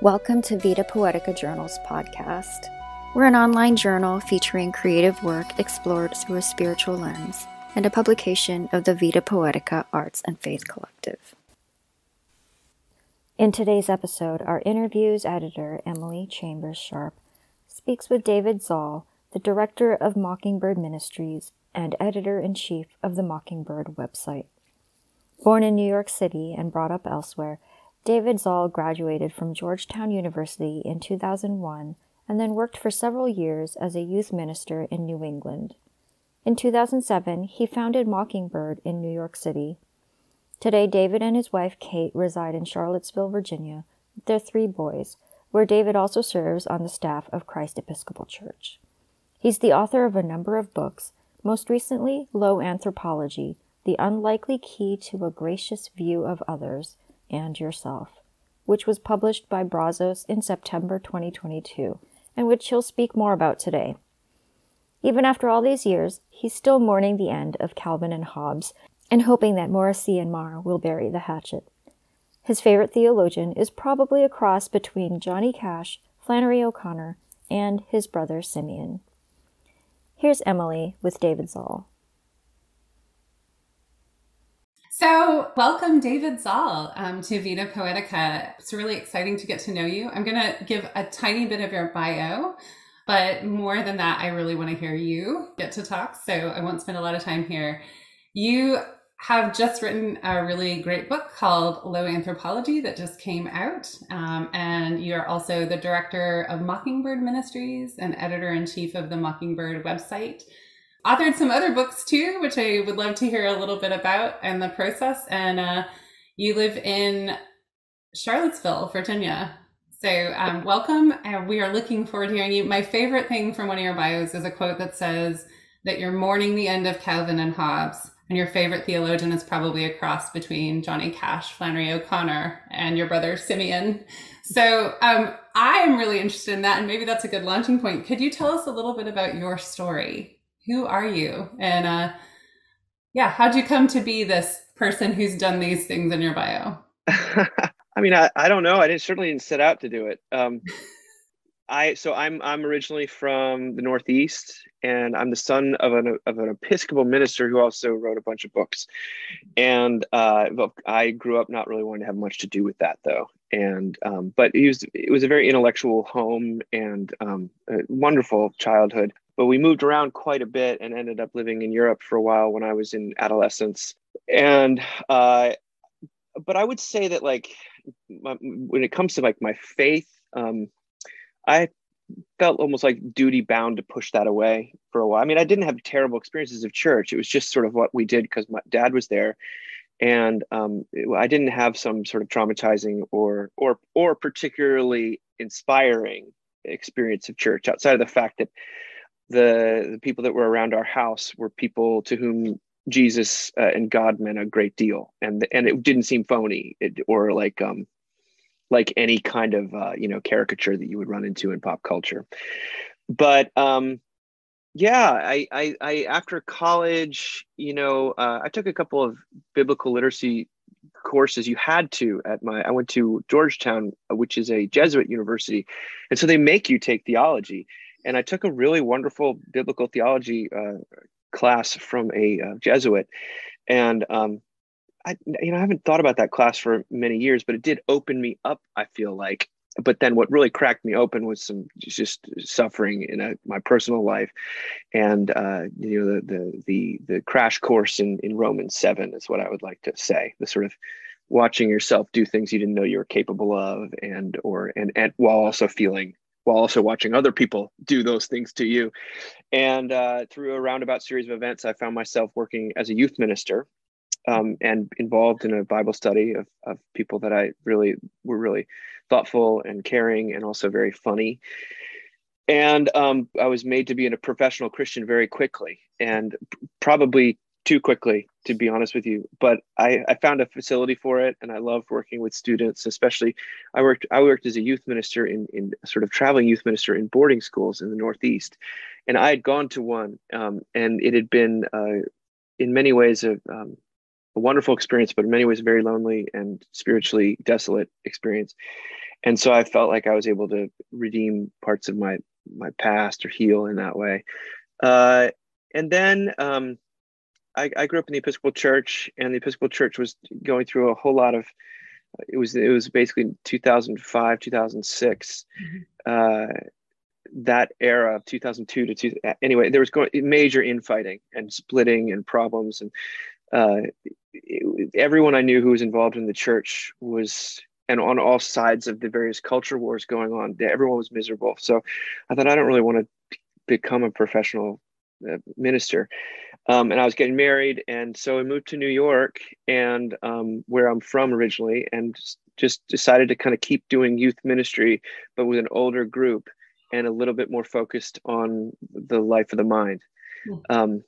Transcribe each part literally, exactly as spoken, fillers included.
Welcome to Vita Poetica Journals podcast. We're an online journal featuring creative work explored through a spiritual lens and a publication of the Vita Poetica Arts and Faith Collective. In today's episode, our interviews editor, Emily Chambers Sharp, speaks with David Zahl, the director of Mockingbird Ministries and editor-in-chief of the Mockingbird website. Born in New York City and brought up elsewhere, David Zahl graduated from Georgetown University in two thousand one and then worked for several years as a youth minister in New England. In two thousand seven, he founded Mockingbird in New York City. Today, David and his wife, Kate, reside in Charlottesville, Virginia, with their three boys, where David also serves on the staff of Christ Episcopal Church. He's the author of a number of books, most recently, Low Anthropology, The Unlikely Key to a Gracious View of Others, and Yourself, which was published by Brazos in September twenty twenty-two, and which he'll speak more about today. Even after all these years, he's still mourning the end of Calvin and Hobbes, and hoping that Morrissey and Marr will bury the hatchet. His favorite theologian is probably a cross between Johnny Cash, Flannery O'Connor, and his brother Simeon. Here's Emily with David Zahl. So welcome, David Zahl, um, to Vita Poetica. It's really exciting to get to know you. I'm going to give a tiny bit of your bio, but more than that, I really want to hear you get to talk. So I won't spend a lot of time here. You have just written a really great book called Low Anthropology that just came out. Um, and you are also the director of Mockingbird Ministries and editor-in-chief of the Mockingbird website. Authored some other books too, which I would love to hear a little bit about and the process. And uh, you live in Charlottesville, Virginia. So um, welcome. And we are looking forward to hearing you. My favorite thing from one of your bios is a quote that says that you're mourning the end of Calvin and Hobbes. And your favorite theologian is probably a cross between Johnny Cash, Flannery O'Connor, and your brother Simeon. So um, I am really interested in that. And maybe that's a good launching point. Could you tell us a little bit about your story? Who are you? And uh, yeah, how'd you come to be this person who's done these things in your bio? I mean, I, I don't know. I didn't certainly didn't set out to do it. Um, I so I'm I'm originally from the Northeast, and I'm the son of an of an Episcopal minister who also wrote a bunch of books. And uh, I grew up not really wanting to have much to do with that, though. And um, but it was it was a very intellectual home and um, a wonderful childhood. But we moved around quite a bit and ended up living in Europe for a while when I was in adolescence. And, uh, but I would say that like, my, when it comes to like my faith, um, I felt almost like duty bound to push that away for a while. I mean, I didn't have terrible experiences of church. It was just sort of what we did because my dad was there. And um, it, I didn't have some sort of traumatizing or, or, or particularly inspiring experience of church outside of the fact that The, the people that were around our house were people to whom Jesus uh, and God meant a great deal, and and it didn't seem phony it, or like um like any kind of uh, you know caricature that you would run into in pop culture. But um, yeah, I, I I after college, you know, uh, I took a couple of biblical literacy courses. You had to at my I went to Georgetown, which is a Jesuit university, and so they make you take theology. And I took a really wonderful biblical theology uh, class from a uh, Jesuit, and um, I, you know, I haven't thought about that class for many years, but it did open me up, I feel like. But then, what really cracked me open was some just suffering in a, my personal life, and uh, you know, the the the the crash course in in Romans seven is what I would like to say. The sort of watching yourself do things you didn't know you were capable of, and or and and while also feeling. While also watching other people do those things to you. And uh, through a roundabout series of events, I found myself working as a youth minister um, and involved in a Bible study of, of people that I really were really thoughtful and caring and also very funny. And um, I was made to be a professional Christian very quickly and probably too quickly, to be honest with you. But I, I found a facility for it, and I loved working with students. Especially, I worked I worked as a youth minister in in sort of traveling youth minister in boarding schools in the Northeast, and I had gone to one, um, and it had been uh, in many ways a, um, a wonderful experience, but in many ways a very lonely and spiritually desolate experience. And so I felt like I was able to redeem parts of my my past or heal in that way. Uh, and then um, I, I grew up in the Episcopal Church, and the Episcopal Church was going through a whole lot of, it was it was basically two thousand five, two thousand six, mm-hmm. uh, that era of two thousand two to two, anyway, there was going, major infighting and splitting and problems. And uh, it, everyone I knew who was involved in the church was, and on all sides of the various culture wars going on, everyone was miserable. So I thought, I don't really want to become a professional uh, minister. Um, and I was getting married. And so I moved to New York, and um, where I'm from originally, and just decided to kind of keep doing youth ministry, but with an older group and a little bit more focused on the life of the mind. Mm. Um,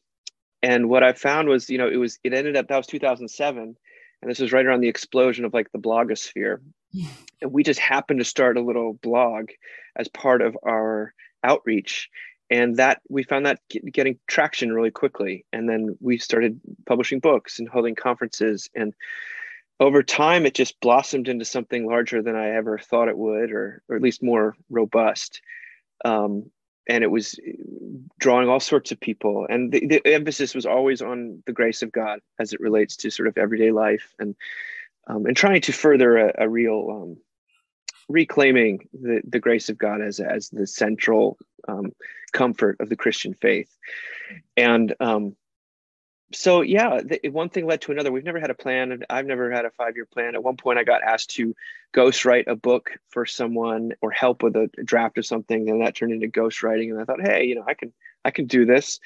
and what I found was, you know, it was, it ended up, that was two thousand seven. And this was right around the explosion of like the blogosphere. Yeah. And we just happened to start a little blog as part of our outreach. And that we found that get, getting traction really quickly. And then we started publishing books and holding conferences. And over time, it just blossomed into something larger than I ever thought it would, or, or at least more robust. Um, and it was drawing all sorts of people. And the, the emphasis was always on the grace of God as it relates to sort of everyday life, and um, and trying to further a, a real um, reclaiming the, the grace of God as, as the central um, comfort of the Christian faith. And um, so, yeah, the, one thing led to another. We've never had a plan, and I've never had a five-year plan. At one point, I got asked to ghostwrite a book for someone or help with a draft of something, and that turned into ghostwriting. And I thought, hey, you know, I can I can do this.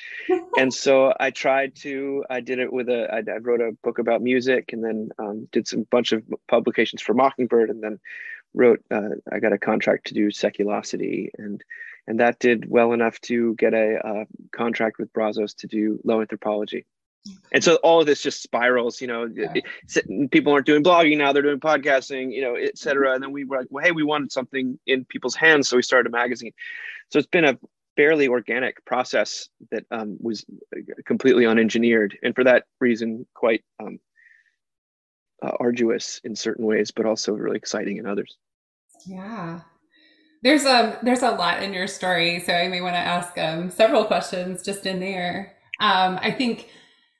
And so I tried to. I did it with a. I, I wrote a book about music, and then um, did some bunch of publications for Mockingbird, and then wrote. Uh, I got a contract to do Seculosity, and and that did well enough to get a uh, contract with Brazos to do Low Anthropology. And so all of this just spirals, you know, yeah. it, people aren't doing blogging now, they're doing podcasting, you know, et cetera. And then we were like, well, hey, we wanted something in people's hands. So we started a magazine. So it's been a fairly organic process that um, was completely unengineered. And for that reason, quite um, uh, arduous in certain ways, but also really exciting in others. Yeah. There's a, there's a lot in your story. So I may want to ask um, several questions just in there. Um, I think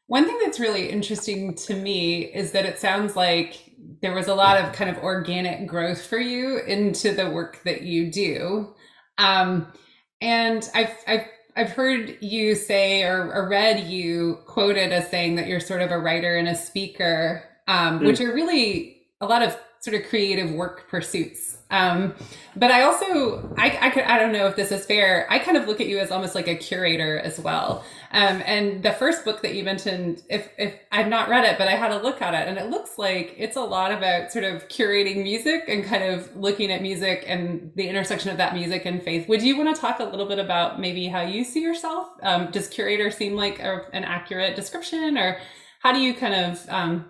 one thing that's really interesting to me is that it sounds like there was a lot of kind of organic growth for you into the work that you do. Um, and I've, I've, I've heard you say, or, or read you quoted as saying that you're sort of a writer and a speaker, um, mm. which are really a lot of sort of creative work pursuits. Um, but I also, I, I could, I don't know if this is fair. I kind of look at you as almost like a curator as well. Um, and the first book that you mentioned, if, if I've not read it, but I had a look at it, and it looks like it's a lot about sort of curating music and kind of looking at music and the intersection of that music and faith. Would you want to talk a little bit about maybe how you see yourself? Um, does curator seem like a, an accurate description, or how do you kind of, um,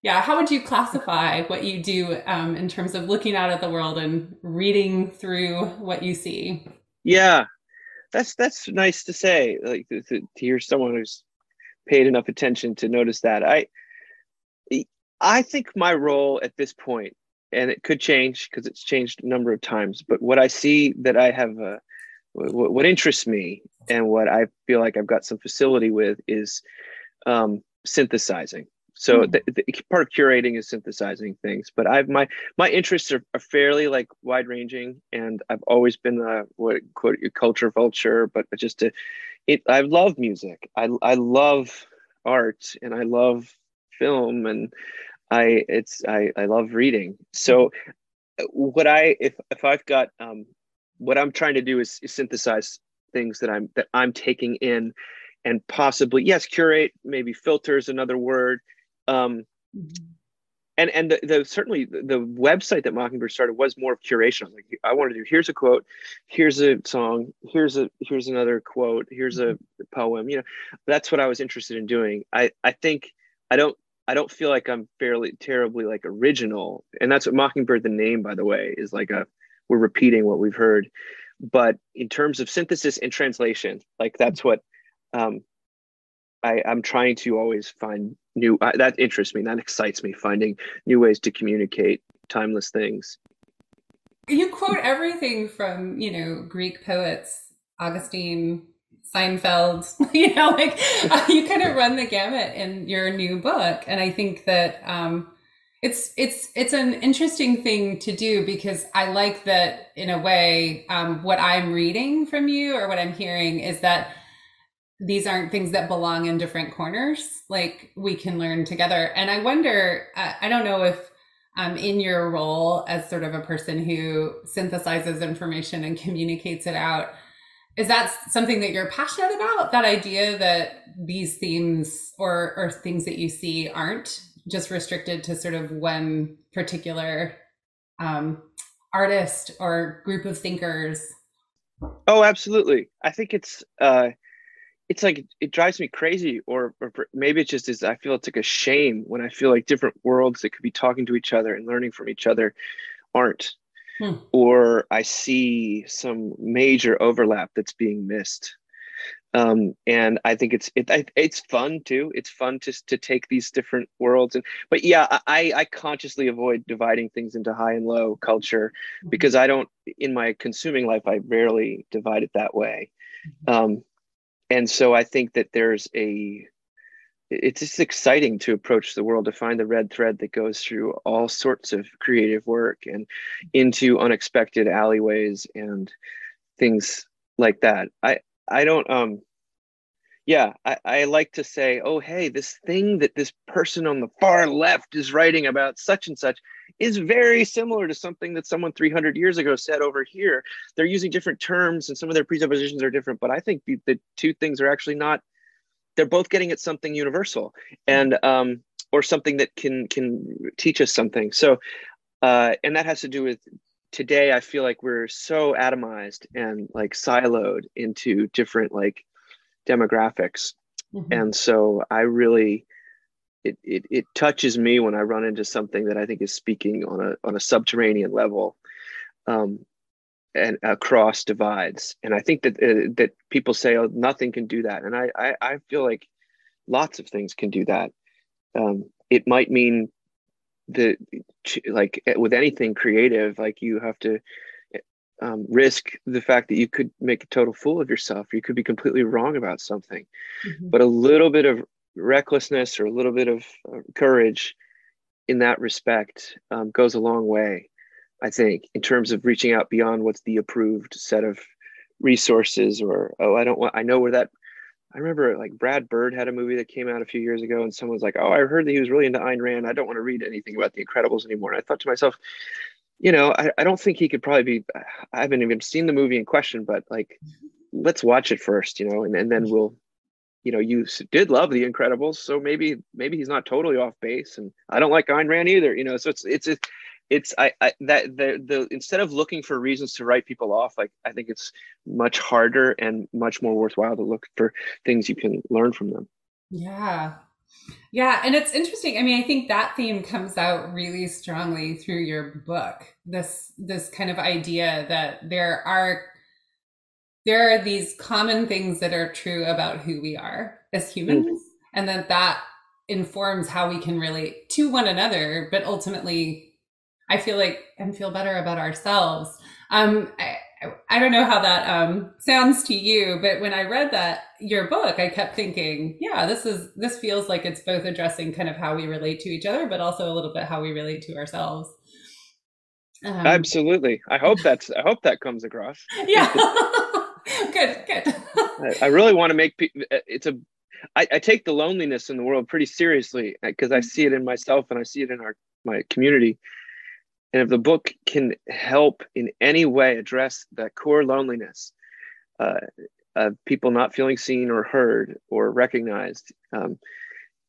Yeah, how would you classify what you do um, in terms of looking out at the world and reading through what you see? Yeah, that's that's nice to say. Like to, to hear someone who's paid enough attention to notice that. I I think my role at this point, and it could change because it's changed a number of times, but what I see that I have, uh, what, what interests me, and what I feel like I've got some facility with is um, synthesizing. So the, the part of curating is synthesizing things, but I've my my interests are, are fairly like wide ranging, and I've always been a what quote your culture vulture, but just to, it I love music, I I love art, and I love film, and I it's I I love reading. So what I if if I've got um what I'm trying to do is, is synthesize things that I'm that I'm taking in, and possibly yes curate, maybe filter is another word. Um, and, and the, the, certainly the, the website that Mockingbird started was more of curation. I was like, I want to do, here's a quote, here's a song, here's a, here's another quote, here's a poem, you know, that's what I was interested in doing. I, I think I don't, I don't feel like I'm fairly terribly like original. And that's what Mockingbird, the name, by the way, is like a, we're repeating what we've heard, but in terms of synthesis and translation, like that's what, um, I, I'm trying to always find new, uh, that interests me, that excites me, finding new ways to communicate timeless things. You quote everything from, you know, Greek poets, Augustine, Seinfeld, you know, like uh, you kind of run the gamut in your new book. And I think that um, it's it's it's an interesting thing to do, because I like that in a way um, what I'm reading from you or what I'm hearing is that these aren't things that belong in different corners, like we can learn together. And I wonder, uh, I don't know if um, in your role as sort of a person who synthesizes information and communicates it out, is that something that you're passionate about? That idea that these themes or, or things that you see aren't just restricted to sort of one particular um, artist or group of thinkers? Oh, absolutely. I think it's, uh, it's like, it drives me crazy, or, or maybe it just is, I feel it's like a shame when I feel like different worlds that could be talking to each other and learning from each other aren't. Hmm. Or I see some major overlap that's being missed. Um, and I think it's it, I, it's fun too. It's fun just to take these different worlds. And but yeah, I, I consciously avoid dividing things into high and low culture, because I don't, in my consuming life, I rarely divide it that way. Um, and so I think that there's a, it's just exciting to approach the world, to find the red thread that goes through all sorts of creative work and into unexpected alleyways and things like that. I, I don't, um, yeah, I, I like to say, oh, hey, this thing that this person on the far left is writing about such and such is very similar to something that someone three hundred years ago said over here. They're using different terms and some of their presuppositions are different, but I think the, the two things are actually not, they're both getting at something universal and, um, or something that can, can teach us something. So, uh, and that has to do with today. I feel like we're so atomized and like siloed into different like demographics. Mm-hmm. And so I really, it, it, it touches me when I run into something that I think is speaking on a, on a subterranean level, um, and across divides. And I think that uh, that people say, oh, nothing can do that. And I, I, I feel like lots of things can do that. Um, it might mean that, like with anything creative, like you have to um, risk the fact that you could make a total fool of yourself. You could be completely wrong about something, mm-hmm. but a little bit of recklessness or a little bit of courage in that respect um, goes a long way, I think, in terms of reaching out beyond what's the approved set of resources or, oh, I don't want, I know where that, I remember like Brad Bird had a movie that came out a few years ago and someone's like, oh, I heard that he was really into Ayn Rand. I don't want to read anything about the Incredibles anymore. And I thought to myself, you know, I, I don't think he could probably be, I haven't even seen the movie in question, but like, let's watch it first, you know, and, and then we'll, you know, you did love the Incredibles. So maybe, maybe he's not totally off base, and I don't like Ayn Rand either, you know, so it's, it's, it's It's I, I that the the instead of looking for reasons to write people off, like I think it's much harder and much more worthwhile to look for things you can learn from them. Yeah, yeah, and it's interesting. I mean, I think that theme comes out really strongly through your book. This this kind of idea that there are there are these common things that are true about who we are as humans, mm-hmm. and that that informs how we can relate to one another, but ultimately, I feel like, and feel better about ourselves. Um, I, I don't know how that um, sounds to you, but when I read that, your book, I kept thinking, yeah, this is, this feels like it's both addressing kind of how we relate to each other, but also a little bit how we relate to ourselves. Um, Absolutely. I hope that's, I hope that comes across. Yeah. Good, good. I, I really want to make, it's a, I, I take the loneliness in the world pretty seriously, because I see it in myself and I see it in our, my community. And if the book can help in any way address that core loneliness, uh, of people not feeling seen or heard or recognized, um,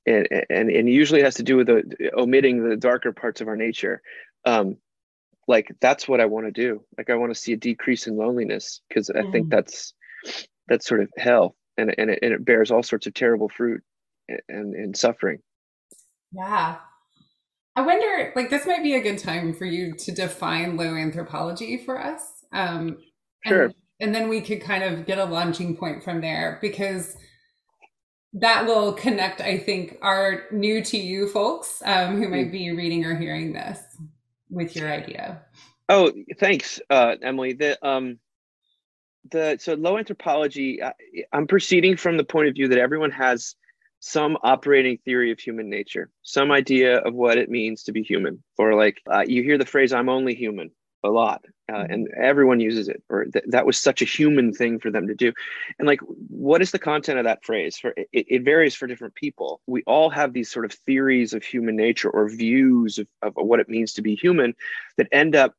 and, and, and usually has to do with the, omitting the darker parts of our nature, um, like that's what I want to do. Like I want to see a decrease in loneliness, because I mm. think that's that's sort of hell, and and it, and it bears all sorts of terrible fruit and and suffering. Yeah. I wonder, like, this might be a good time for you to define low anthropology for us. Um, sure. And, and then we could kind of get a launching point from there, because that will connect, I think, our new to you folks um, who might be reading or hearing this with your idea. Oh, thanks, uh, Emily. The um, the so low anthropology. I, I'm proceeding from the point of view that everyone has some operating theory of human nature, some idea of what it means to be human. Or like uh, you hear the phrase "I'm only human" a lot, uh, and everyone uses it. Or th- that was such a human thing for them to do. And like, what is the content of that phrase? For it, it varies for different people. We all have these sort of theories of human nature or views of, of what it means to be human that end up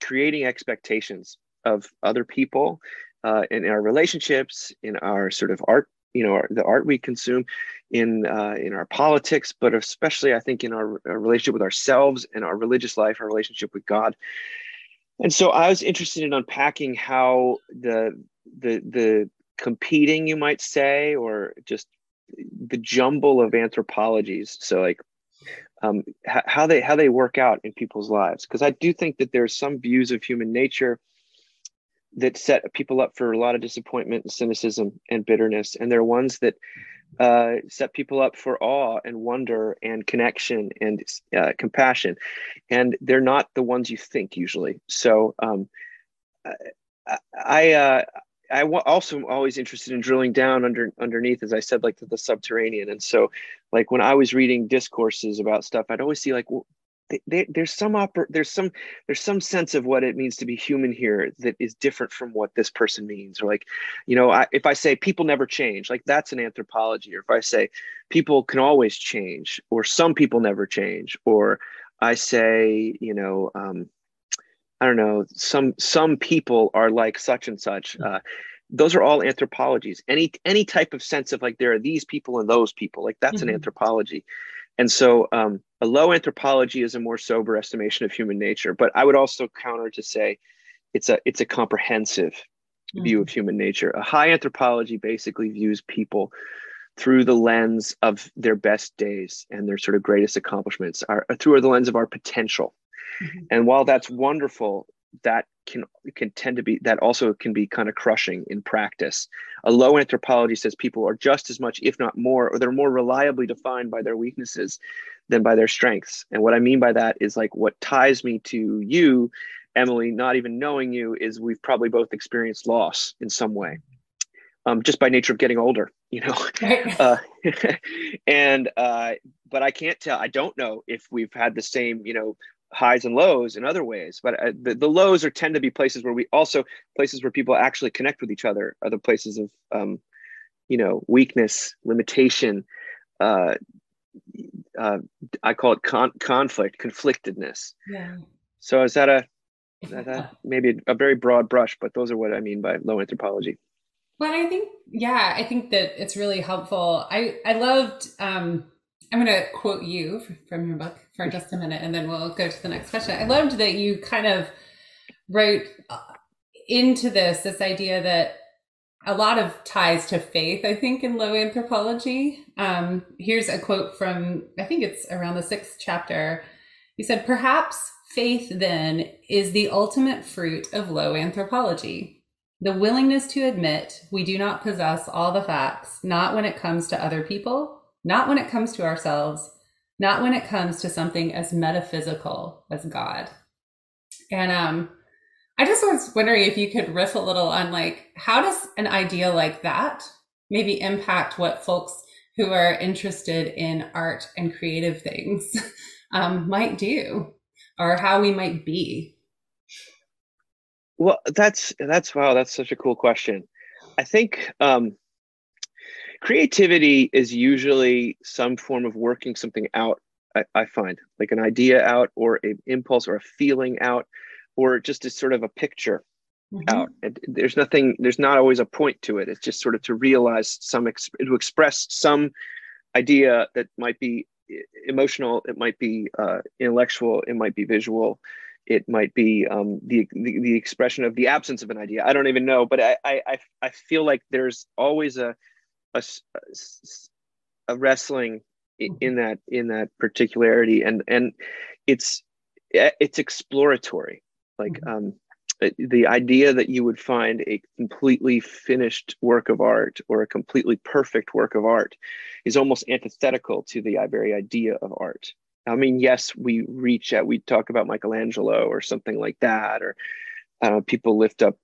creating expectations of other people, uh, in our relationships, in our sort of art, you know, our, the art we consume, in uh, in our politics, but especially I think in our, our relationship with ourselves and our religious life, our relationship with God. And so I was interested in unpacking how the the the competing, you might say, or just the jumble of anthropologies. So like, um, h- how they how they work out in people's lives, because I do think that there's some views of human nature that set people up for a lot of disappointment and cynicism and bitterness, and there are ones that uh, set people up for awe and wonder and connection and uh, compassion, and they're not the ones you think usually. So um, I I, uh, I w- also am always interested in drilling down under underneath, as I said, like to the subterranean. And so, like when I was reading discourses about stuff, I'd always see like. Well, They, they, there's some oper- there's some there's some sense of what it means to be human here that is different from what this person means. Or like, you know, I, if I say people never change, like that's an anthropology. Or if I say people can always change, or some people never change, or I say, you know, um, I don't know, some some people are like such and such. Uh, those are all anthropologies. Any any type of sense of like there are these people and those people, like that's mm-hmm. an anthropology. And so um, a low anthropology is a more sober estimation of human nature, but I would also counter to say it's a it's a comprehensive mm-hmm. view of human nature. A high anthropology basically views people through the lens of their best days and their sort of greatest accomplishments, are, through the lens of our potential. Mm-hmm. And while that's wonderful, that can can tend to be, that also can be kind of crushing in practice. A low anthropology says people are just as much, if not more, or they're more reliably defined by their weaknesses than by their strengths. And what I mean by that is like what ties me to you, Emily, not even knowing you, is we've probably both experienced loss in some way, um, just by nature of getting older, you know. uh, and uh, but I can't tell, I don't know if we've had the same, you know, highs and lows in other ways, but uh, the, the lows are tend to be places where we also places where people actually connect with each other are the places of, um, you know, weakness, limitation. Uh, uh, I call it con- conflict, conflictedness. Yeah. So is that a, is that a maybe a, a very broad brush, but those are what I mean by low anthropology. Well, I think, yeah, I think that it's really helpful. I, I loved, um, I'm going to quote you from your book for just a minute, and then we'll go to the next question. I loved that you kind of wrote into this, this idea that a lot of ties to faith, I think, in low anthropology. Um, here's a quote from, I think it's around the sixth chapter. You said, "Perhaps faith then is the ultimate fruit of low anthropology. The willingness to admit we do not possess all the facts, not when it comes to other people, not when it comes to ourselves, not when it comes to something as metaphysical as God." And um, I just was wondering if you could riff a little on like, how does an idea like that maybe impact what folks who are interested in art and creative things um, might do, or how we might be? Well, that's, that's, wow, that's such a cool question. I think, um, creativity is usually some form of working something out, I, I find, like an idea out, or an impulse, or a feeling out, or just a sort of a picture mm-hmm. out. And there's nothing, there's not always a point to it. It's just sort of to realize some, exp- to express some idea that might be emotional, it might be uh, intellectual, it might be visual. It might be um, the, the the expression of the absence of an idea. I don't even know, but I I I feel like there's always a A, a wrestling in that in that particularity, and and it's it's exploratory, like um the idea that you would find a completely finished work of art or a completely perfect work of art is almost antithetical to the very idea of art. I mean, yes, we reach out, we talk about Michelangelo or something like that, or uh, people lift up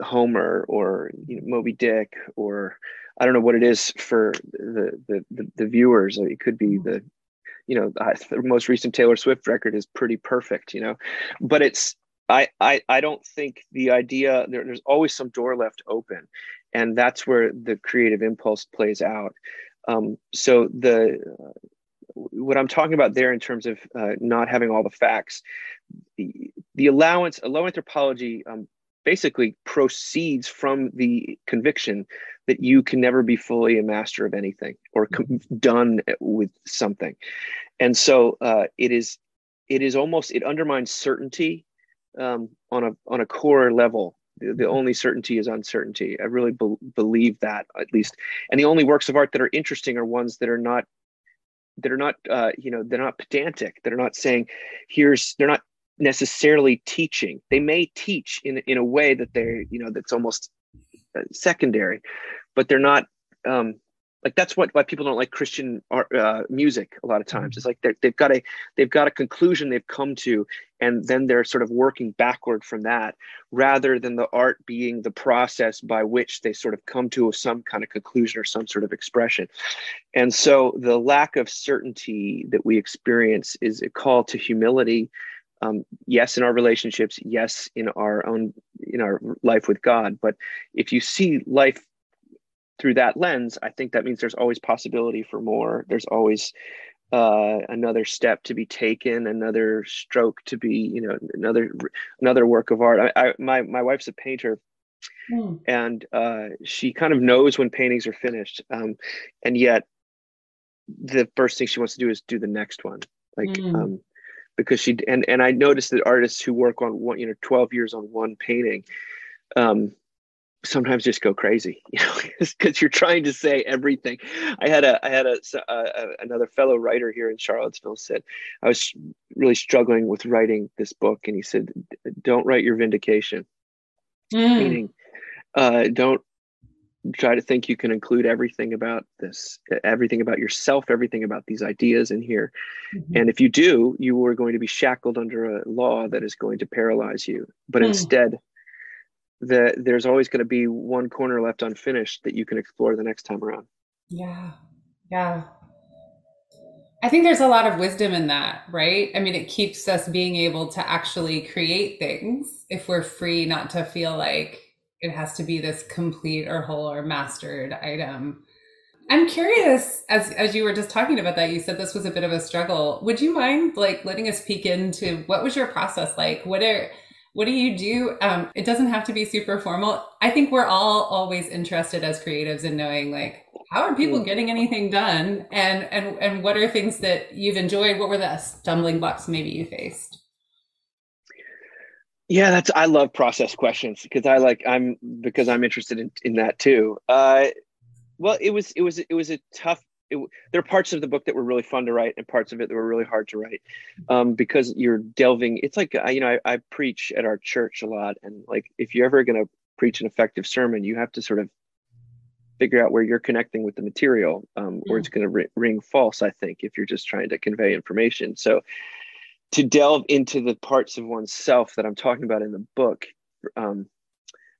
Homer or you know, Moby Dick, or I don't know what it is for the the the, the viewers. It could be the, you know, the most recent Taylor Swift record is pretty perfect, you know, but it's, I, I, I don't think the idea, there, there's always some door left open, and that's where the creative impulse plays out. Um, so the, uh, what I'm talking about there in terms of uh, not having all the facts, the, the allowance, low anthropology um, basically proceeds from the conviction that you can never be fully a master of anything or com- done with something. And so uh, it is, it is almost, it undermines certainty. Um, on a on a core level, the, the only certainty is uncertainty. I really be- believe that, at least. And the only works of art that are interesting are ones that are not that are not uh, you know, they're not pedantic. They're not saying here's they're not necessarily teaching. They may teach in in a way that they you know that's almost secondary, but they're not. Um, Like that's what why people don't like Christian art, uh, music a lot of times. It's like they've got a they've got a conclusion they've come to, and then they're sort of working backward from that, rather than the art being the process by which they sort of come to some kind of conclusion or some sort of expression. And so the lack of certainty that we experience is a call to humility. Um, yes, in our relationships. Yes, in our own in our life with God. But if you see life through that lens, I think that means there's always possibility for more. There's always uh, another step to be taken, another stroke to be, you know, another another work of art. I, I, my my wife's a painter, mm. and uh, she kind of knows when paintings are finished, um, and yet the first thing she wants to do is do the next one, like mm. um, because she and and I noticed that artists who work on one, you know, twelve years on one painting. Um, sometimes just go crazy, you know, because you're trying to say everything. I had a, I had a, a, another fellow writer here in Charlottesville said, I was really struggling with writing this book. And he said, don't write your vindication. Mm. Meaning, uh, don't try to think you can include everything about this, everything about yourself, everything about these ideas in here. Mm-hmm. And if you do, you are going to be shackled under a law that is going to paralyze you. But mm. instead, that there's always going to be one corner left unfinished that you can explore the next time around. Yeah. Yeah. I think there's a lot of wisdom in that, right? I mean, it keeps us being able to actually create things if we're free, not to feel like it has to be this complete or whole or mastered item. I'm curious, as as you were just talking about that, you said this was a bit of a struggle. Would you mind like letting us peek into what was your process like? What are What do you do? Um, it doesn't have to be super formal. I think we're all always interested as creatives in knowing, like, how are people getting anything done? And and and what are things that you've enjoyed? What were the stumbling blocks maybe you faced? Yeah, that's I love process questions because I like I'm because I'm interested in, in that too. Uh, well, it was it was it was a tough. It, there are parts of the book that were really fun to write and parts of it that were really hard to write um, because you're delving. It's like, you know, I, I preach at our church a lot. And like, if you're ever going to preach an effective sermon, you have to sort of figure out where you're connecting with the material um, or yeah. it's going to r- ring false, I think, if you're just trying to convey information. So to delve into the parts of oneself that I'm talking about in the book, um,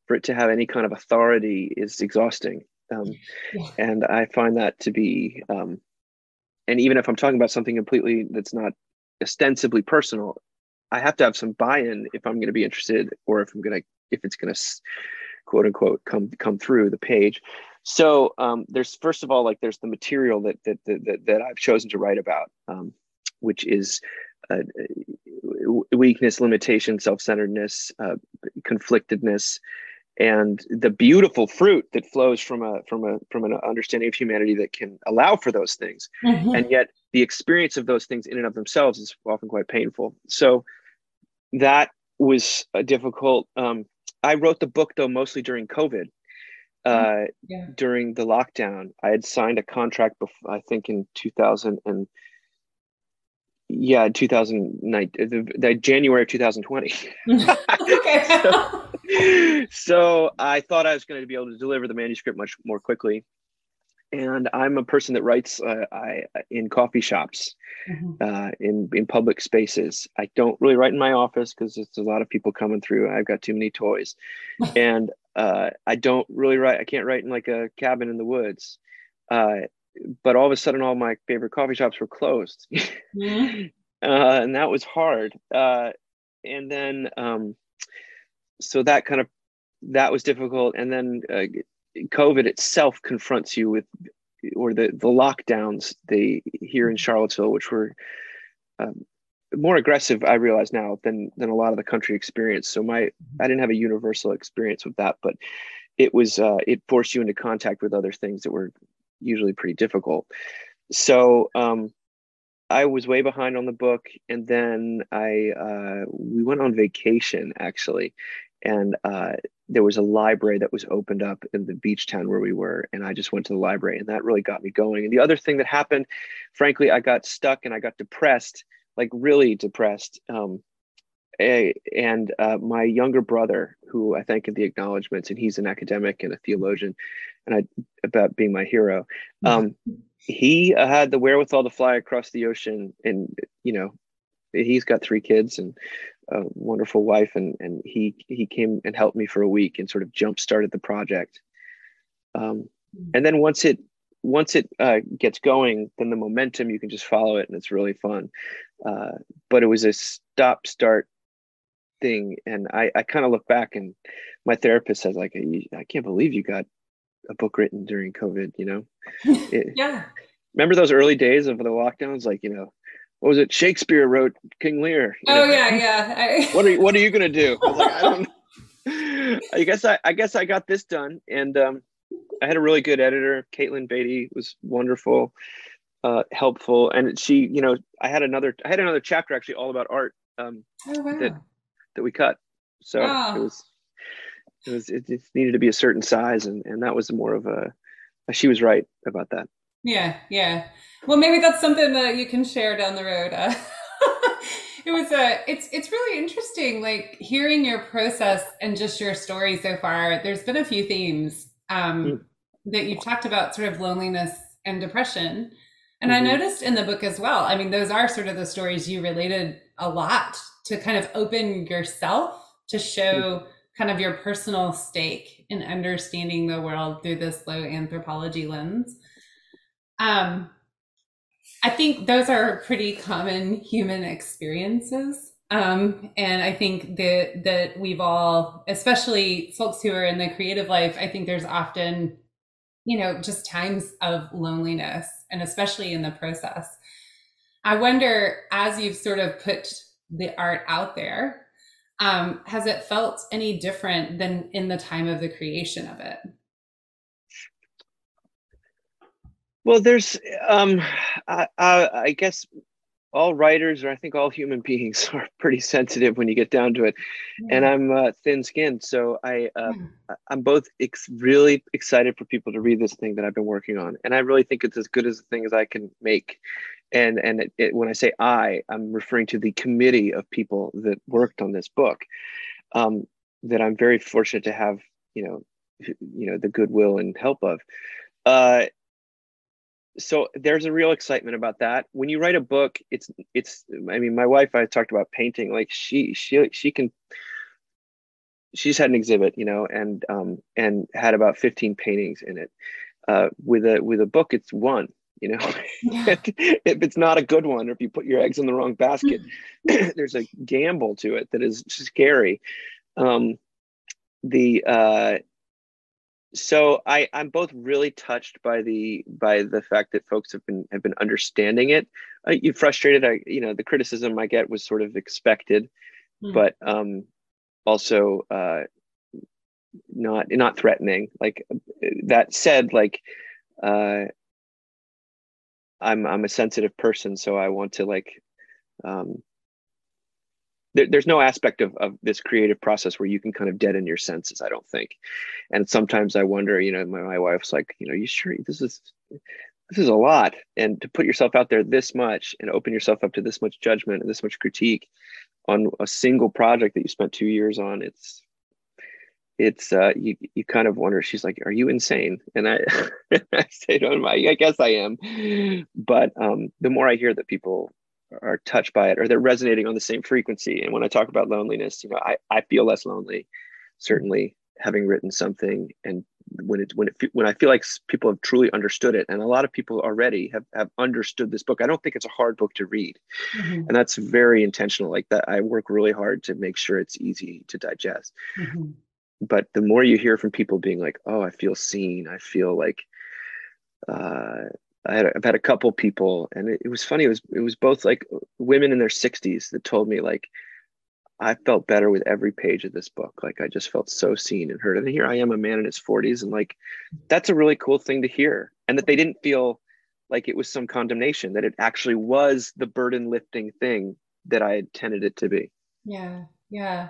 for it to have any kind of authority is exhausting. Um, yeah. And I find that to be, um, and even if I'm talking about something completely that's not ostensibly personal, I have to have some buy-in if I'm going to be interested, or if I'm going to, if it's going to, quote unquote, come come through the page. So um, there's first of all, like there's the material that that that that I've chosen to write about, um, which is uh, weakness, limitation, self-centeredness, uh, conflictedness. And the beautiful fruit that flows from a from a from an understanding of humanity that can allow for those things, mm-hmm. and yet the experience of those things in and of themselves is often quite painful. So that was a difficult. Um, I wrote the book though mostly during COVID, uh, yeah. during the lockdown. I had signed a contract, before, I think, in two thousand and yeah, two thousand nine, the, the January of two thousand twenty. Okay. so, So I thought I was going to be able to deliver the manuscript much more quickly. And I'm a person that writes uh, I, in coffee shops, mm-hmm. uh, in, in public spaces. I don't really write in my office because it's a lot of people coming through. I've got too many toys. and uh, I don't really write. I can't write in like a cabin in the woods. Uh, but all of a sudden, all my favorite coffee shops were closed. mm-hmm. uh, and that was hard. Uh, and then um, so that kind of that was difficult. And then uh, COVID itself confronts you with, or the, the lockdowns they here in Charlottesville, which were um, more aggressive, I realize now, than than a lot of the country experienced. So my I didn't have a universal experience with that, but it was uh, it forced you into contact with other things that were usually pretty difficult. So um, I was way behind on the book, and then I uh, we went on vacation actually, and. Uh, there was a library that was opened up in the beach town where we were. And I just went to the library, and that really got me going. And the other thing that happened, frankly, I got stuck and I got depressed, like really depressed. Um, and uh, my younger brother, who I thank in the acknowledgements, and he's an academic and a theologian, and I about being my hero. Um, he uh, had the wherewithal to fly across the ocean, and, you know, he's got three kids and a wonderful wife, and and he he came and helped me for a week and sort of jump started the project. Um, and then once it once it uh, gets going, then the momentum, you can just follow it, and it's really fun. Uh, but it was a stop start thing, and I I kind of look back, and my therapist says, like, I can't believe you got a book written during COVID. You know, it, yeah. Remember those early days of the lockdowns, like you know. What was it? Shakespeare wrote King Lear. You know? Oh yeah, yeah. I... What are you, what are you gonna do? I was like, I don't. I guess I, I guess I got this done, and um, I had a really good editor. Caitlin Beatty was wonderful, uh, helpful, and she, you know, I had another, I had another chapter actually all about art um, oh, wow. that that we cut. So wow. it was, it was, it, it needed to be a certain size, and and that was more of a. She was right about that. Yeah, yeah. Well, maybe that's something that you can share down the road. Uh, it was a, it's, it's really interesting, like hearing your process and just your story so far. There's been a few themes um, mm. that you've talked about, sort of loneliness and depression. And mm-hmm. I noticed in the book as well, I mean, those are sort of the stories you related a lot to, kind of open yourself to show mm. kind of your personal stake in understanding the world through this low anthropology lens. Um, I think those are pretty common human experiences. Um, and I think that, that we've all, especially folks who are in the creative life, I think there's often, you know, just times of loneliness, and especially in the process. I wonder, as you've sort of put the art out there, um, has it felt any different than in the time of the creation of it? Well, there's, um, I, I, I guess all writers, or I think all human beings, are pretty sensitive when you get down to it. Yeah. And I'm uh, thin-skinned, so I, uh, yeah. I'm both ex- really excited for people to read this thing that I've been working on, and I really think it's as good as a thing as I can make. And and it, it, when I say I, I'm referring to the committee of people that worked on this book. Um, that I'm very fortunate to have, you know, you know, the goodwill and help of. Uh, So there's a real excitement about that. When you write a book, it's, it's, I mean, my wife, I talked about painting, like she, she, she can, she's had an exhibit, you know, and, um, and had about fifteen paintings in it. Uh, with a, with a book, it's one, you know, yeah. If it's not a good one, or if you put your eggs in the wrong basket, there's a gamble to it that is scary. Um, the, uh, So I, I'm both really touched by the by the fact that folks have been have been understanding it. Uh, you frustrated, I you know the criticism I get was sort of expected, mm. but um, also uh, not not threatening. Like that said, like uh, I'm I'm a sensitive person, so I want to like. Um, There's no aspect of, of this creative process where you can kind of deaden your senses, I don't think. And sometimes I wonder, you know, my, my wife's like, you know, you sure this is, this is a lot. And to put yourself out there this much and open yourself up to this much judgment and this much critique on a single project that you spent two years on, it's, it's uh, you you kind of wonder. She's like, "Are you insane?" And I, I say, "Don't mind. I guess I am." But um, the more I hear that people are touched by it, or they're resonating on the same frequency, and when I talk about loneliness, you know, I I feel less lonely, certainly, having written something. And when it when it when I feel like people have truly understood it, and a lot of people already have have understood this book. I don't think it's a hard book to read, mm-hmm. and that's very intentional. Like that, I work really hard to make sure it's easy to digest. Mm-hmm. But the more you hear from people being like, "Oh, I feel seen," I feel like uh, I had a, I've had a couple people, and it, it was funny. It was it was both like women in their sixties that told me like, I felt better with every page of this book. Like I just felt so seen and heard. And here I am, a man in his forties. And like, that's a really cool thing to hear. And that they didn't feel like it was some condemnation, that it actually was the burden lifting thing that I intended it to be. Yeah. Yeah.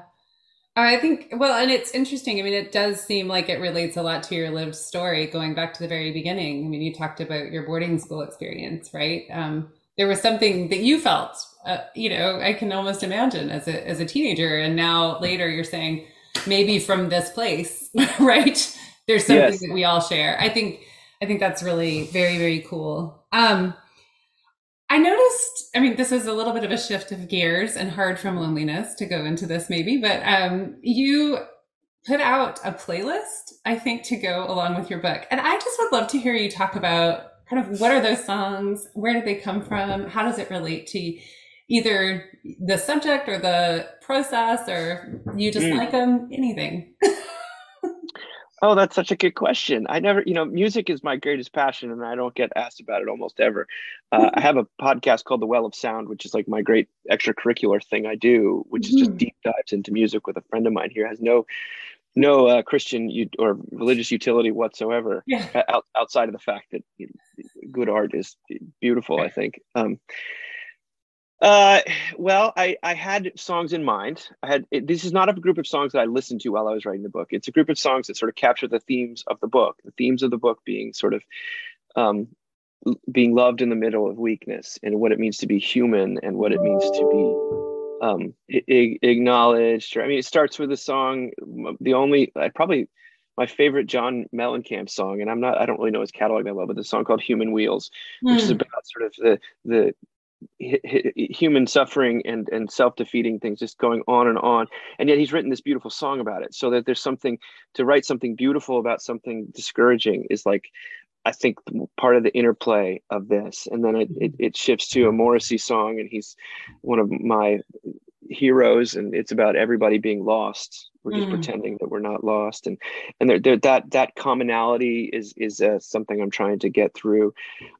I think, well, and it's interesting. I mean, it does seem like it relates a lot to your lived story, going back to the very beginning. I mean, you talked about your boarding school experience, right? Um, there was something that you felt, uh, you know, I can almost imagine as a, as a teenager. And now later you're saying maybe from this place, right? There's something yes. that we all share. I think, I think that's really very, very cool. Um, I noticed, I mean, this is a little bit of a shift of gears and hard from loneliness to go into this maybe, but um, you put out a playlist, I think, to go along with your book. And I just would love to hear you talk about kind of what are those songs? Where did they come from? How does it relate to either the subject or the process, or you just mm. like them? Anything? Oh, that's such a good question. I never, you know, music is my greatest passion, and I don't get asked about it almost ever. Uh, I have a podcast called The Well of Sound, which is like my great extracurricular thing I do, which mm-hmm. is just deep dives into music with a friend of mine here. It has no no uh, Christian or religious utility whatsoever, yeah. out, outside of the fact that good art is beautiful, I think. Um, uh, well, I, I had songs in mind. I had it, this is not a group of songs that I listened to while I was writing the book. It's a group of songs that sort of capture the themes of the book, the themes of the book being sort of um, being loved in the middle of weakness, and what it means to be human, and what it means to be Um, acknowledged. I mean, it starts with a song. The only, I probably my favorite John Mellencamp song, and I'm not, I don't really know his catalog that well, but the song called "Human Wheels," which mm. is about sort of the the h- h- human suffering and and self defeating things, just going on and on. And yet he's written this beautiful song about it. So that there's something to write something beautiful about something discouraging is like, I think, part of the interplay of this. And then it, it, it shifts to a Morrissey song, and he's one of my heroes, and it's about everybody being lost. We're just mm. pretending that we're not lost. And and there, there, that that commonality is is uh, something I'm trying to get through.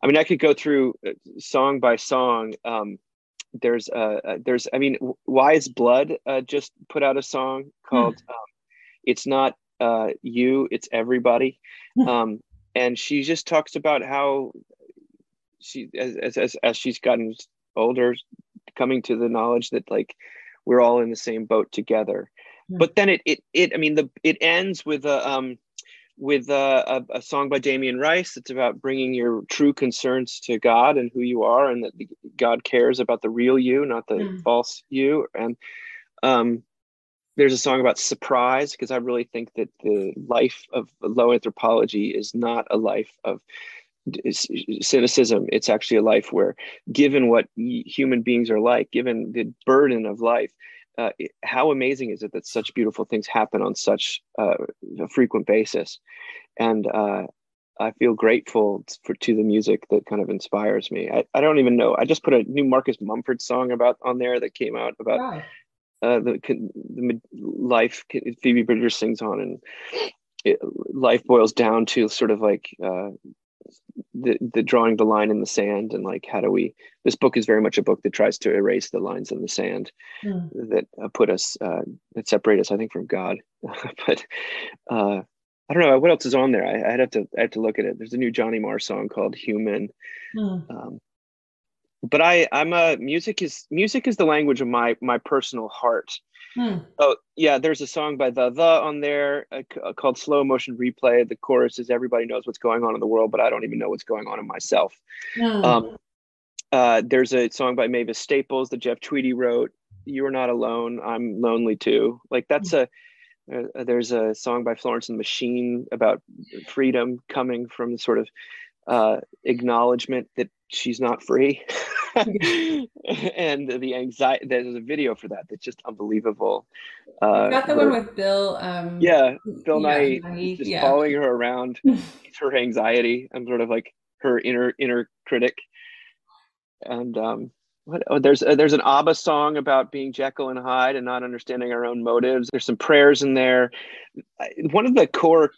I mean, I could go through song by song. Um, there's, uh, there's, I mean, Wise Blood uh, just put out a song called mm. um, It's Not uh, You, It's Everybody. Um, And she just talks about how she, as as as she's gotten older, coming to the knowledge that like we're all in the same boat together. Yeah. But then it it it I mean the it ends with a um with a, a, a song by Damien Rice that's about bringing your true concerns to God and who you are, and that God cares about the real you, not the yeah. false you. And um, there's a song about surprise, because I really think that the life of low anthropology is not a life of cynicism. It's actually a life where, given what human beings are like, given the burden of life, uh, how amazing is it that such beautiful things happen on such uh, a frequent basis? And uh, I feel grateful for, to the music that kind of inspires me. I, I don't even know. I just put a new Marcus Mumford song about on there that came out about... Wow. Uh, the, the life Phoebe Bridgers sings on, and it, life boils down to sort of like uh, the the drawing the line in the sand, and like how do we? This book is very much a book that tries to erase the lines in the sand mm. that uh, put us uh, that separate us, I think, from God. But uh, I don't know what else is on there. I, I'd have to I have to look at it. There's a new Johnny Marr song called "Human." Mm. Um, But I, I'm a music is music is the language of my my personal heart. Hmm. Oh yeah, there's a song by the the on there uh, c- called "Slow Motion Replay." The chorus is "Everybody knows what's going on in the world, but I don't even know what's going on in myself." Hmm. Um, uh, there's a song by Mavis Staples that Jeff Tweedy wrote. "You are not alone. I'm lonely too." Like that's hmm. a Uh, there's a song by Florence and the Machine about freedom coming from the sort of uh, acknowledgement that she's not free. And the anxiety, there's a video for that that's just unbelievable. Uh, Not the her, one with Bill. Um, yeah, Bill Nye, Nye just yeah. following her around. It's her anxiety. I'm sort of like her inner inner critic. And um, what, oh, there's uh, there's an ABBA song about being Jekyll and Hyde and not understanding our own motives. There's some prayers in there. One of the core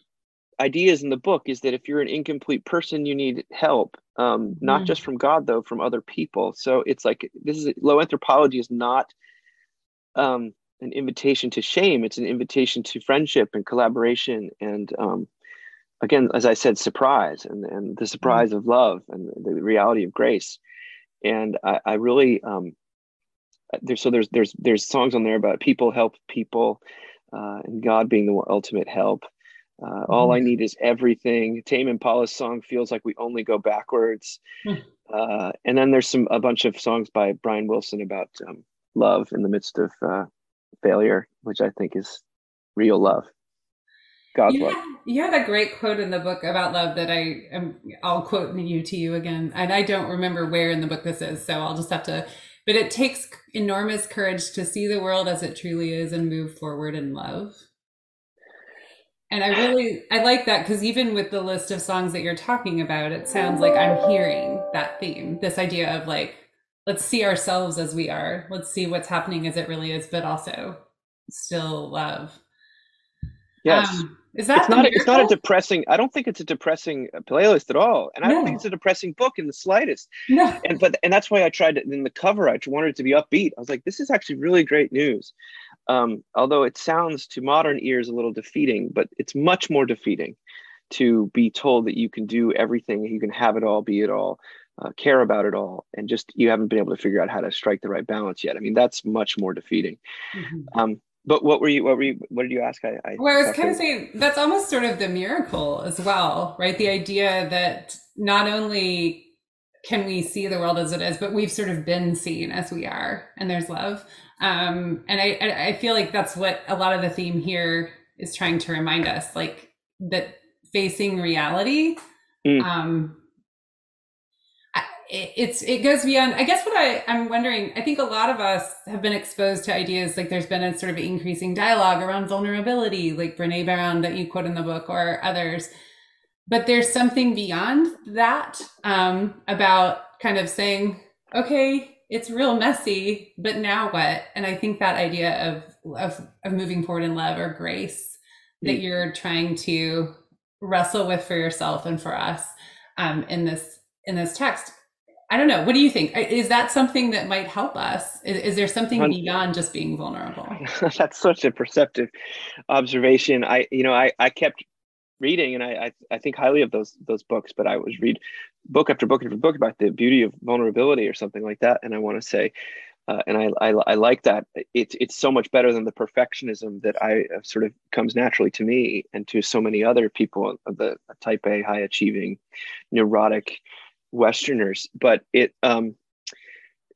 ideas in the book is that if you're an incomplete person, you need help, um, not mm. just from God, though, from other people. So it's like this is low anthropology is not um, an invitation to shame. It's an invitation to friendship and collaboration. And um, again, as I said, surprise and, and the surprise mm. of love and the reality of grace. And I, I really um, there's so there's there's there's songs on there about people help people uh, and God being the ultimate help. Uh, all I need is everything. Tame Impala's song feels like we only go backwards. Uh, and then there's some a bunch of songs by Brian Wilson about um, love in the midst of uh, failure, which I think is real love. God's you love. Have, you have a great quote in the book about love that I am, I'll quote you to you again. And I don't remember where in the book this is, so I'll just have to, but it takes enormous courage to see the world as it truly is and move forward in love. And I really, I like that because even with the list of songs that you're talking about, it sounds like I'm hearing that theme, this idea of like, let's see ourselves as we are. Let's see what's happening as it really is, but also still love. Yes. Um, is that it's not, it's not a depressing, I don't think it's a depressing playlist at all. And no. I don't think it's a depressing book in the slightest. No. And, but, and that's why I tried to, in the cover, I wanted it to be upbeat. I was like, this is actually really great news. Um, although it sounds to modern ears a little defeating, but it's much more defeating to be told that you can do everything, you can have it all, be it all, uh, care about it all, and just you haven't been able to figure out how to strike the right balance yet. I mean, that's much more defeating. Mm-hmm. Um, but what were you? What were you? What did you ask? I, I, well, I was kind of saying that's almost sort of the miracle as well, right? The idea that not only can we see the world as it is, but we've sort of been seen as we are, and there's love. Um, and I, I feel like that's what a lot of the theme here is trying to remind us, like that facing reality, mm. um, it, it's, it goes beyond, I guess what I, I'm wondering, I think a lot of us have been exposed to ideas, like there's been a sort of increasing dialogue around vulnerability, like Brené Brown that you quote in the book or others, but there's something beyond that, um, about kind of saying, okay, it's real messy, but now what? And I think that idea of, of, of moving forward in love or grace that mm. you're trying to wrestle with for yourself and for us um, in this, in this text, I don't know. What do you think? Is that something that might help us? Is, is there something I'm, beyond just being vulnerable? That's such a perceptive observation. I, you know, I, I kept reading and I, I, I think highly of those, those books, but I was read book after book after book about the beauty of vulnerability or something like that. And I want to say, uh, and I, I, I like that it's, it's so much better than the perfectionism that I uh, sort of comes naturally to me and to so many other people of the type A, high achieving, neurotic Westerners. But it, um,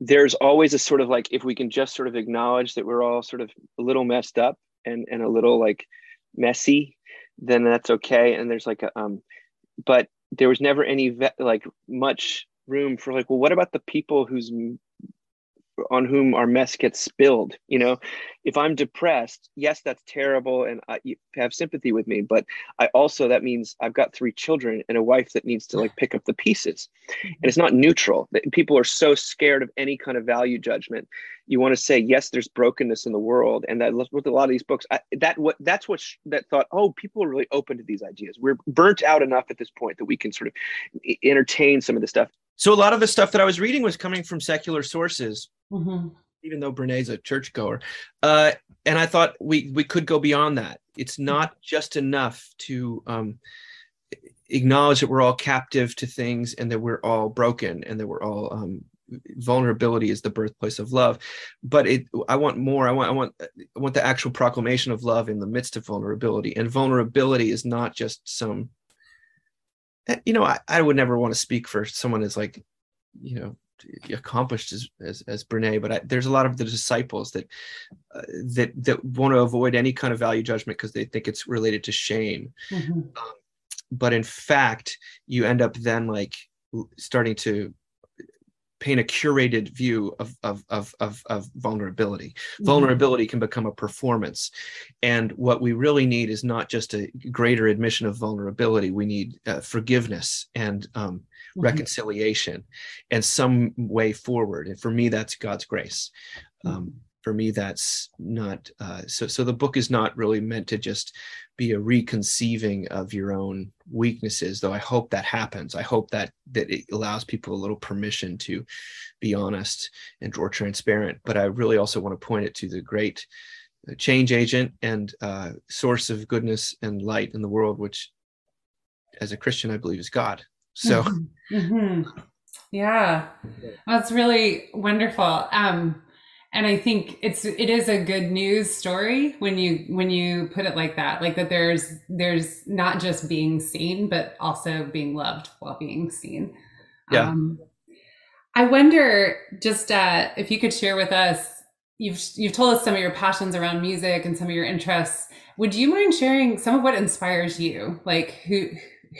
there's always a sort of like, if we can just sort of acknowledge that we're all sort of a little messed up and, and a little like messy, then that's okay. And there's like, a, um, but there was never any ve- like much room for like, well, what about the people who's on whom our mess gets spilled? You know, if I'm depressed, yes, that's terrible. And I, you have sympathy with me, but I also, that means I've got three children and a wife that needs to like pick up the pieces. And it's not neutral. People are so scared of any kind of value judgment. You want to say, yes, there's brokenness in the world. And that with a lot of these books, I, that what that's what sh- that thought, oh, people are really open to these ideas. We're burnt out enough at this point that we can sort of entertain some of this stuff. So a lot of the stuff that I was reading was coming from secular sources, mm-hmm. even though Brené's a churchgoer. Uh, and I thought we we could go beyond that. It's not just enough to um, acknowledge that we're all captive to things and that we're all broken and that we're all um, vulnerability is the birthplace of love. But it, I want more. I want I want I want the actual proclamation of love in the midst of vulnerability. And vulnerability is not just some. You know, I, I would never want to speak for someone as like, you know, accomplished as as, as Brené, but I, there's a lot of the disciples that uh, that that want to avoid any kind of value judgment because they think it's related to shame. Mm-hmm. Um, but in fact, you end up then like starting to paint a curated view of of of of, of vulnerability. Mm-hmm. Vulnerability can become a performance, and what we really need is not just a greater admission of vulnerability. We need uh, forgiveness and um, mm-hmm. reconciliation, and some way forward. And for me, that's God's grace. Mm-hmm. Um, for me, that's not uh, so. So the book is not really meant to just be a reconceiving of your own weaknesses, though I hope that happens. I hope that that it allows people a little permission to be honest and or transparent. But I really also want to point it to the great change agent and uh, source of goodness and light in the world, which, as a Christian, I believe is God. So, mm-hmm. yeah, that's really wonderful. Um, And I think it's it is a good news story when you when you put it like that, like that there's there's not just being seen, but also being loved while being seen. Yeah. Um, I wonder just uh, if you could share with us, you've you've told us some of your passions around music and some of your interests. Would you mind sharing some of what inspires you? Like who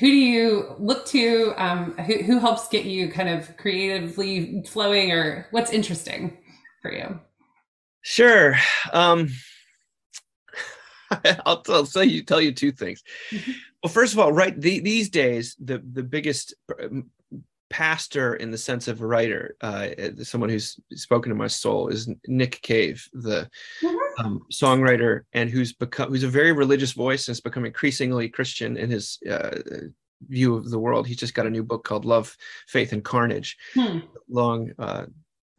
who do you look to? Um, who who helps get you kind of creatively flowing, or what's interesting for you? Sure. Um, I'll, I'll tell you, tell you two things. Mm-hmm. Well, first of all, right, the, these days, the, the biggest pastor in the sense of a writer, uh, someone who's spoken to my soul, is Nick Cave, the mm-hmm. um, songwriter, and who's become who's a very religious voice and has become increasingly Christian in his uh, view of the world. He's just got a new book called Love, Faith, and Carnage. Hmm. Long. Uh,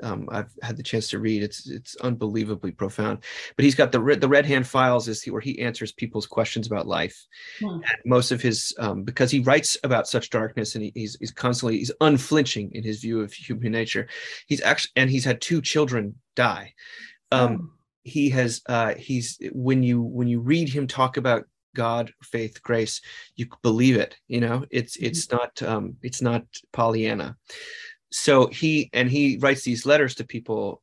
Um, I've had the chance to read. It's it's unbelievably profound. But he's got the re- the Red Hand Files is he, where he answers people's questions about life. Yeah. And most of his um, because he writes about such darkness, and he, he's he's constantly he's unflinching in his view of human nature. He's actually and he's had two children die. Um, yeah. He has uh, he's when you when you read him talk about God, faith, grace, you believe it. You know, it's mm-hmm. it's not um, it's not Pollyanna. So he and he writes these letters to people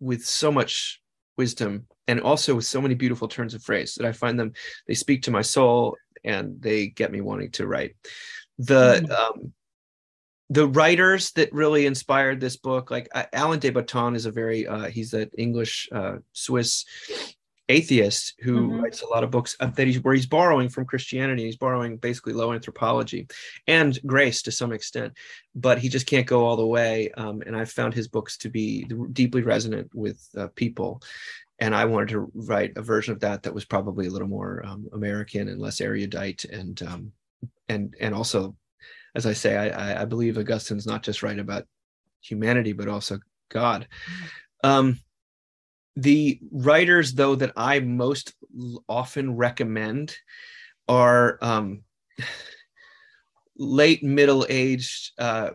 with so much wisdom, and also with so many beautiful turns of phrase that I find them, they speak to my soul, and they get me wanting to write. The um, the writers that really inspired this book, like uh, Alain de Botton is a very, uh, he's an English uh, Swiss atheist who mm-hmm. writes a lot of books that he's where he's borrowing from Christianity. He's borrowing basically Low Anthropology and grace to some extent, but he just can't go all the way. Um, and I found his books to be deeply resonant with uh, people. And I wanted to write a version of that that was probably a little more um, American and less erudite. And um, and and also, as I say, I, I believe Augustine's not just right about humanity, but also God. Um, The writers, though, that I most often recommend are um, late middle-aged uh,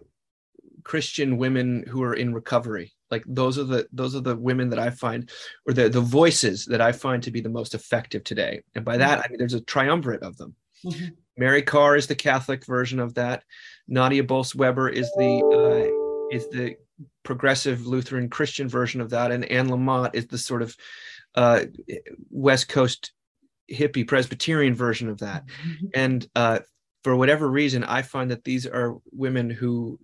Christian women who are in recovery. Like those are the those are the women that I find, or the the voices that I find to be the most effective today. And by that, I mean there's a triumvirate of them. Mm-hmm. Mary Carr is the Catholic version of that. Nadia Bolz-Weber is the uh, is the progressive Lutheran Christian version of that, and Anne Lamott is the sort of uh, West Coast hippie Presbyterian version of that. Mm-hmm. And uh, for whatever reason, I find that these are women who,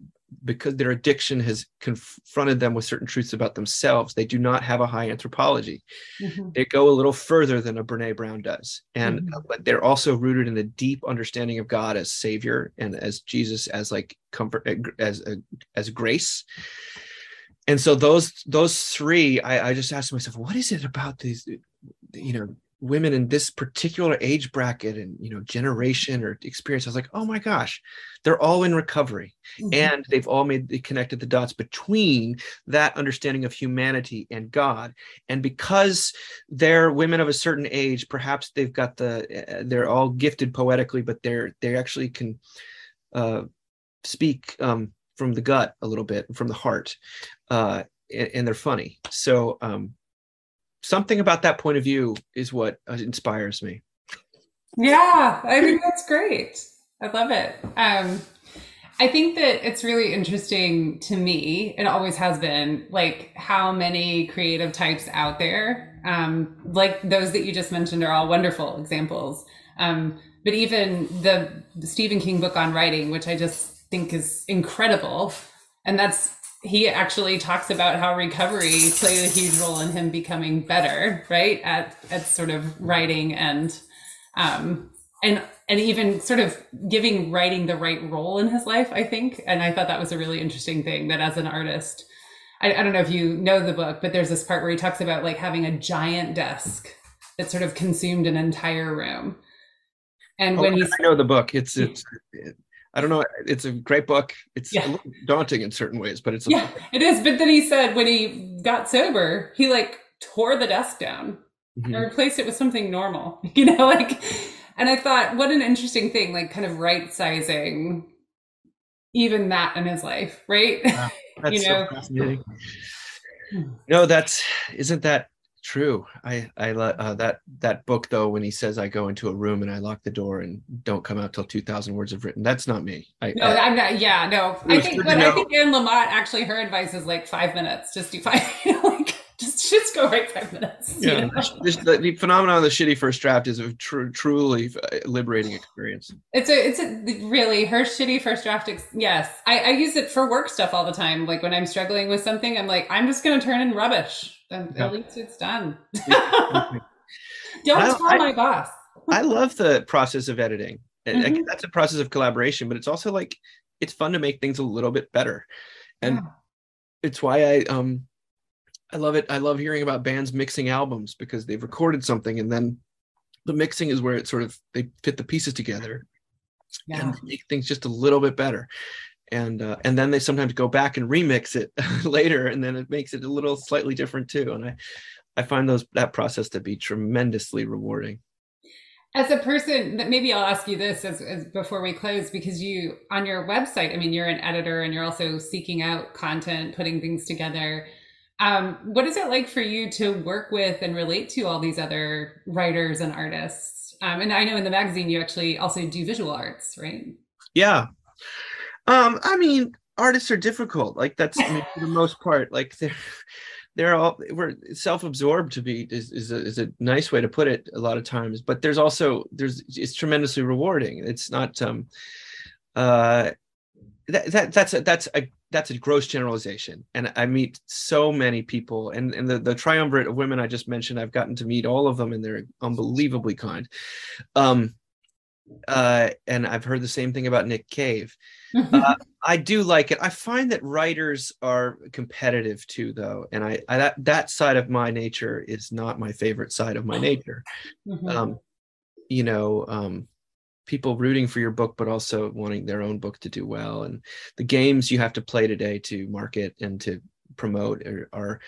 because their addiction has confronted them with certain truths about themselves, they do not have a high anthropology. Mm-hmm. They go a little further than a Brene Brown does. And mm-hmm. uh, but they're also rooted in the deep understanding of God as Savior and as Jesus, as like comfort, as as, as grace. And so those those three, I, I just asked myself, what is it about these, you know, women in this particular age bracket and, you know, generation or experience? I was like, oh my gosh, they're all in recovery. Mm-hmm. And they've all made they connected the dots between that understanding of humanity and God. And because they're women of a certain age, perhaps they've got the, uh, they're all gifted poetically, but they're, they actually can uh, speak um, from the gut a little bit, from the heart, uh, and, and they're funny. So, um, something about that point of view is what inspires me. Yeah, I think that's great. I love it. Um, I think that it's really interesting to me, it always has been, like how many creative types out there, um, like those that you just mentioned are all wonderful examples. Um, but even the Stephen King book on writing, which I just think is incredible. And that's, he actually talks about how recovery played a huge role in him becoming better, right? At, at sort of writing and, um, and, and even sort of giving writing the right role in his life, I think. And I thought that was a really interesting thing that as an artist, I, I don't know if you know the book, but there's this part where he talks about like having a giant desk that sort of consumed an entire room. And oh, when he's- I know the book, it's, it's, it, I don't know, it's a great book. It's yeah. a little daunting in certain ways, but it's- a Yeah, it is. But then he said when he got sober, he like tore the desk down mm-hmm. and replaced it with something normal, you know, like, and I thought, what an interesting thing, like kind of right sizing, even that in his life, right? Wow, that's you know? So fascinating. No, that's, isn't that true? I, I love uh, that, that book though, when he says, I go into a room and I lock the door and don't come out till two thousand words have written. That's not me. I, no, I, I'm not, yeah, no. I think, but I think Anne Lamott, actually her advice is like five minutes, just do five, you know, like, Just, just go right five minutes. Yeah, you know? this, the, the phenomenon of the shitty first draft is a tr- truly liberating experience. It's a, it's a, really her shitty first draft. Ex- yes, I, I use it for work stuff all the time. Like when I'm struggling with something, I'm like, I'm just going to turn in rubbish. Then yeah. at least it's done. Yeah. Don't I, tell I, my boss. I love the process of editing. Mm-hmm. I, that's a process of collaboration, but it's also like it's fun to make things a little bit better, and yeah. it's why I um. I love it. I love hearing about bands mixing albums because they've recorded something and then the mixing is where it sort of, they fit the pieces together yeah. and make things just a little bit better. And uh, and then they sometimes go back and remix it later and then it makes it a little slightly different too. And I, I find those that process to be tremendously rewarding. As a person, maybe I'll ask you this as, as before we close, because you, on your website, I mean, you're an editor and you're also seeking out content, putting things together. Um, what is it like for you to work with and relate to all these other writers and artists? Um, and I know in the magazine, you actually also do visual arts, right? Yeah. Um, I mean, artists are difficult. Like that's I mean, for the most part, like they're, they're all, we're self-absorbed to be is, is, a, is a nice way to put it a lot of times, but there's also, there's, it's tremendously rewarding. It's not, um, uh, that, that that's a, that's a, that's a gross generalization. And I meet so many people and, and the, the triumvirate of women I just mentioned, I've gotten to meet all of them and they're unbelievably kind. Um, uh, and I've heard the same thing about Nick Cave. Uh, I do like it. I find that writers are competitive too, though. And I, I that, that side of my nature is not my favorite side of my nature. Mm-hmm. Um, you know, um, people rooting for your book, but also wanting their own book to do well. And the games you have to play today to market and to promote are, are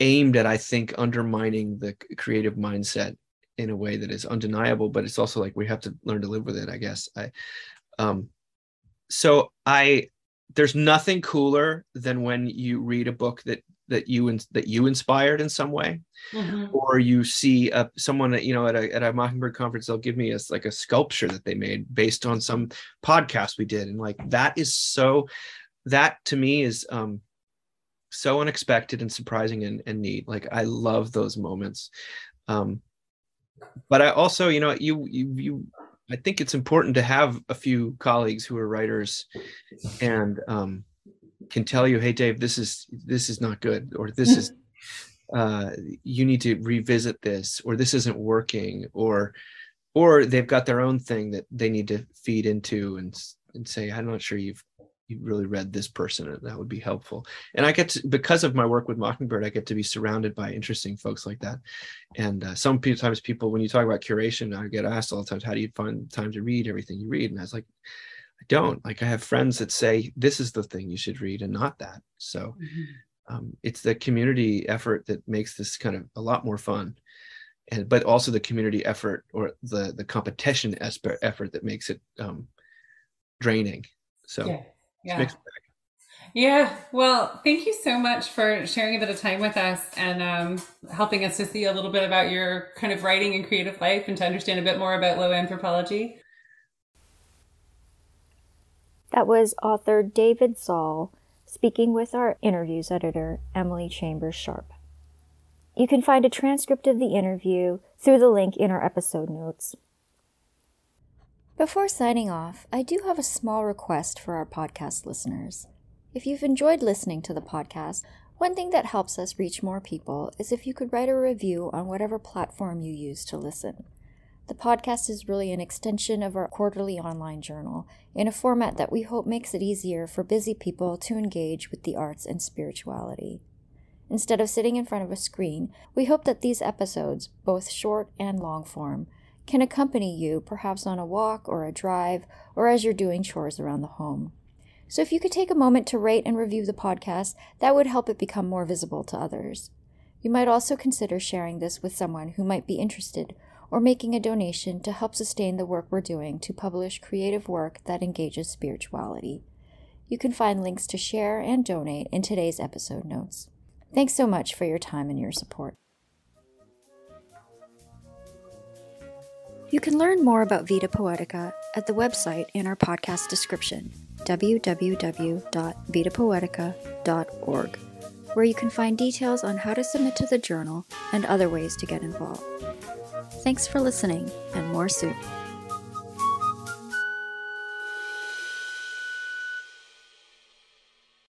aimed at, I think, undermining the creative mindset in a way that is undeniable, but it's also like, we have to learn to live with it, I guess. I, um, so I, there's nothing cooler than when you read a book that that you in, that you inspired in some way, mm-hmm. or you see a, someone that, you know, at a, at a Mockingbird conference, they'll give me a, like a sculpture that they made based on some podcast we did. And like, that is so, that to me is um, so unexpected and surprising and, and neat. Like, I love those moments. Um, but I also, you know, you, you, you, I think it's important to have a few colleagues who are writers and, um, can tell you, hey, Dave, this is this is not good, or this is uh, you need to revisit this, or this isn't working, or or they've got their own thing that they need to feed into and and say, I'm not sure you've you really read this person, and that would be helpful. And I get to, because of my work with Mockingbird, I get to be surrounded by interesting folks like that. And uh, sometimes people, when you talk about curation, I get asked all the time, how do you find time to read everything you read? And I was like, don't like I have friends that say this is the thing you should read and not that. So um, it's the community effort that makes this kind of a lot more fun, and but also the community effort or the the competition effort that makes it um, draining. So yeah, yeah. It's yeah. Well, thank you so much for sharing a bit of time with us and um, helping us to see a little bit about your kind of writing and creative life and to understand a bit more about Low Anthropology. That was author David Zahl speaking with our interviews editor, Emily Chambers Sharp. You can find a transcript of the interview through the link in our episode notes. Before signing off, I do have a small request for our podcast listeners. If you've enjoyed listening to the podcast, one thing that helps us reach more people is if you could write a review on whatever platform you use to listen. The podcast is really an extension of our quarterly online journal in a format that we hope makes it easier for busy people to engage with the arts and spirituality. Instead of sitting in front of a screen, we hope that these episodes, both short and long form, can accompany you perhaps on a walk or a drive or as you're doing chores around the home. So if you could take a moment to rate and review the podcast, that would help it become more visible to others. You might also consider sharing this with someone who might be interested or making a donation to help sustain the work we're doing to publish creative work that engages spirituality. You can find links to share and donate in today's episode notes. Thanks so much for your time and your support. You can learn more about Vita Poetica at the website in our podcast description, w w w dot vita poetica dot org, where you can find details on how to submit to the journal and other ways to get involved. Thanks for listening, and more soon.